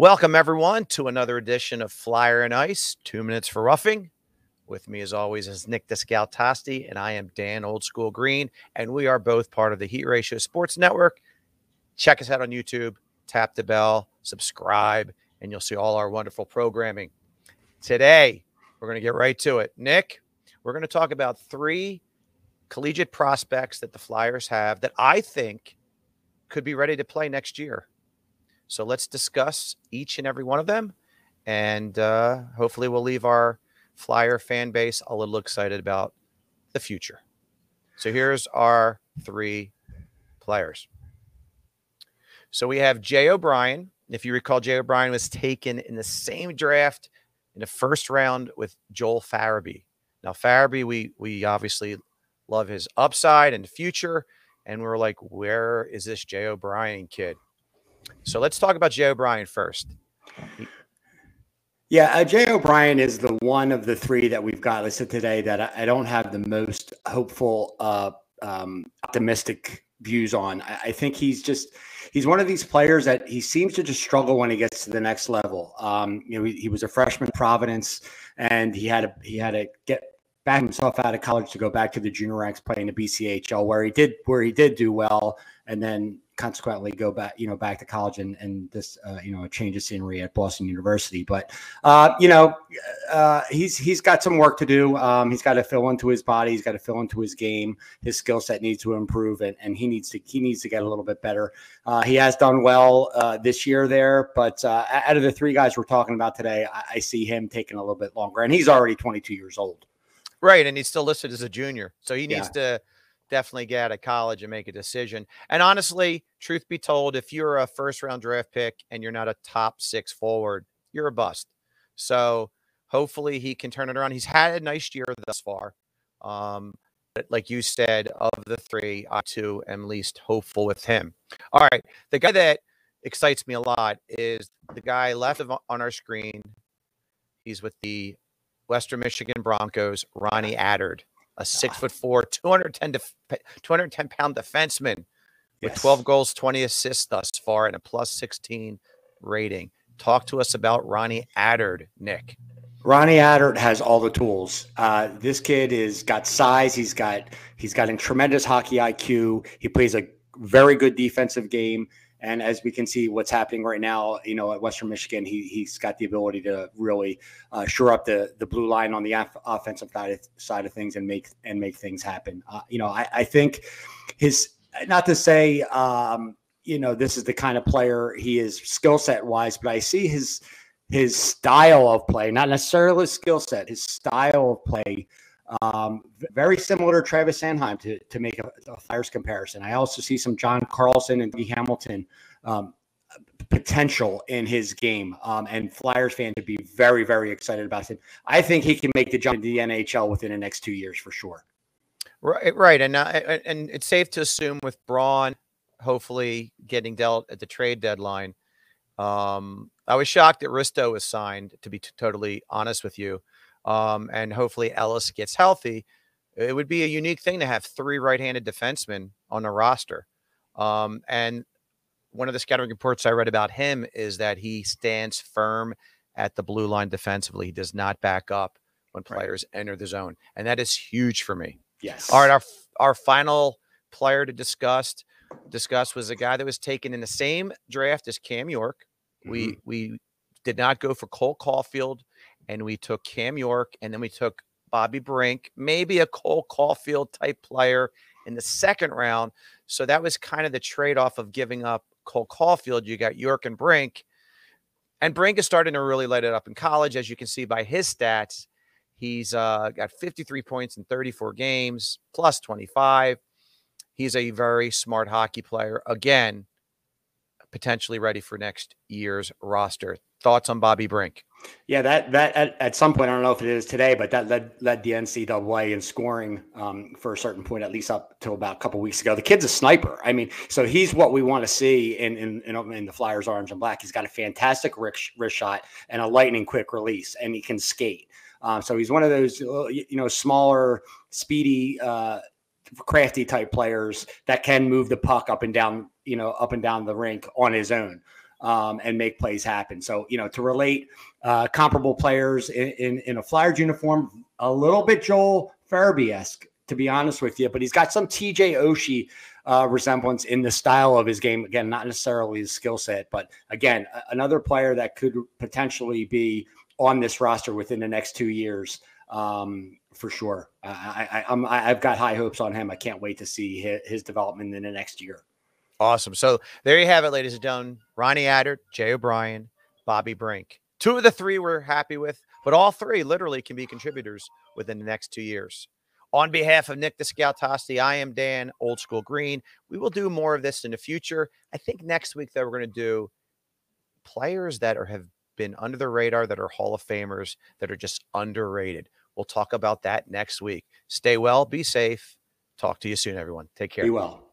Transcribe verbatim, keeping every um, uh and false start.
Welcome, everyone, to another edition of Flyer and Ice, Two Minutes for Roughing. With me, as always, is Nick Descaltasti, and I am Dan Old School Green, and we are both part of the Heat Ratio Sports Network. Check us out on YouTube, tap the bell, subscribe, and you'll see all our wonderful programming. Today, we're going to get right to it. Nick, we're going to talk about three collegiate prospects that the Flyers have that I think could be ready to play next year. So let's discuss each and every one of them, and uh, hopefully we'll leave our Flyer fan base a little excited about the future. So here's our three players. So we have Jay O'Brien. If you recall, Jay O'Brien was taken in the same draft in the first round with Joel Farabee. Now, Farabee, we, we obviously love his upside and future, and we're like, where is this Jay O'Brien kid? So let's talk about Jay O'Brien first. Yeah, uh, Jay O'Brien is the one of the three that we've got listed today that I, I don't have the most hopeful, uh, um, optimistic views on. I, I think he's just he's one of these players that he seems to just struggle when he gets to the next level. Um, you know, he, he was a freshman at Providence, and he had a, he had to get back himself out of college to go back to the junior ranks, playing the B C H L, where he did where he did do well, and then consequently go back, you know, back to college and, and this, uh, you know, a change of scenery at Boston University. But, uh, you know, uh, he's, he's got some work to do. Um, he's got to fill into his body. He's got to fill into his game. His skill set needs to improve, and, and he needs to, he needs to get a little bit better. Uh, he has done well uh, this year there, but uh, out of the three guys we're talking about today, I, I see him taking a little bit longer, and he's already twenty-two years old. Right. And he's still listed as a junior. So he needs yeah. to definitely get out of college and make a decision. And honestly, truth be told, if you're a first round draft pick and you're not a top six forward, you're a bust. So hopefully he can turn it around. He's had a nice year thus far. Um, but like you said, of the three, I too am least hopeful with him. All right. The guy that excites me a lot is the guy left of, on our screen. He's with the Western Michigan Broncos, Ronnie Attard, a six foot four, two hundred ten pound defenseman with yes. twelve goals, twenty assists thus far, and a plus sixteen rating. Talk to us about Ronnie Attard, Nick. Ronnie Attard has all the tools. Uh, this kid is got size. He's got, he's got a tremendous hockey I Q. He plays a very good defensive game. And as we can see what's happening right now, you know, at Western Michigan, he, he's got the ability to really uh, shore up the, the blue line on the off offensive side of, side of things and make and make things happen. Uh, you know, I, I think his not to say, um, you know, this is the kind of player he is skill set wise, but I see his his style of play, not necessarily his skill set, his style of play. Um, very similar to Travis Sanheim, to, to make a, a Flyers comparison. I also see some John Carlson and D Hamilton um, potential in his game, um, and Flyers fans would be very, very excited about him. I think he can make the jump to the N H L within the next two years for sure. Right, right, and uh, and it's safe to assume with Braun hopefully getting dealt at the trade deadline. Um, I was shocked that Risto was signed, to be t totally honest with you. Um, and hopefully Ellis gets healthy. It would be a unique thing to have three right-handed defensemen on the roster. Um, and one of the scouting reports I read about him is that he stands firm at the blue line defensively. He does not back up when players right. enter the zone. And that is huge for me. Yes. All right. Our, our final player to discuss, discuss was a guy that was taken in the same draft as Cam York. Mm-hmm. We, we did not go for Cole Caulfield. And we took Cam York, and then we took Bobby Brink, maybe a Cole Caulfield type player in the second round. So that was kind of the trade-off of giving up Cole Caulfield. You got York and Brink. And Brink is starting to really light it up in college. As you can see by his stats, he's uh, got fifty-three points in thirty-four games, plus twenty-five. He's a very smart hockey player. Again, potentially ready for next year's roster. Thoughts on Bobby Brink? Yeah, that that at, at some point, I don't know if it is today, but that led led the N C double A in scoring um, for a certain point, at least up till about a couple of weeks ago. The kid's a sniper. I mean, so he's what we want to see in in, in in the Flyers' orange and black. He's got a fantastic wrist, wrist shot and a lightning quick release, and he can skate. Um, so he's one of those you know smaller, speedy, uh, crafty type players that can move the puck up and down you know up and down the rink on his own. um, and make plays happen. So, you know, to relate uh, comparable players in, in, in a Flyers uniform, a little bit Joel Farabee-esque, to be honest with you, but he's got some T J Oshie uh, resemblance in the style of his game. Again, not necessarily his skill set, but again, another player that could potentially be on this roster within the next two years um, for sure. I, I, I'm, I've got high hopes on him. I can't wait to see his, his development in the next year. Awesome. So there you have it, ladies and gentlemen. Ronnie Attard, Jay O'Brien, Bobby Brink. Two of the three we're happy with, but all three literally can be contributors within the next two years. On behalf of Nick Descaltasti, I am Dan, Old School Green. We will do more of this in the future. I think next week that we're going to do players that are, have been under the radar, that are Hall of Famers, that are just underrated. We'll talk about that next week. Stay well, be safe. Talk to you soon, everyone. Take care. Be well.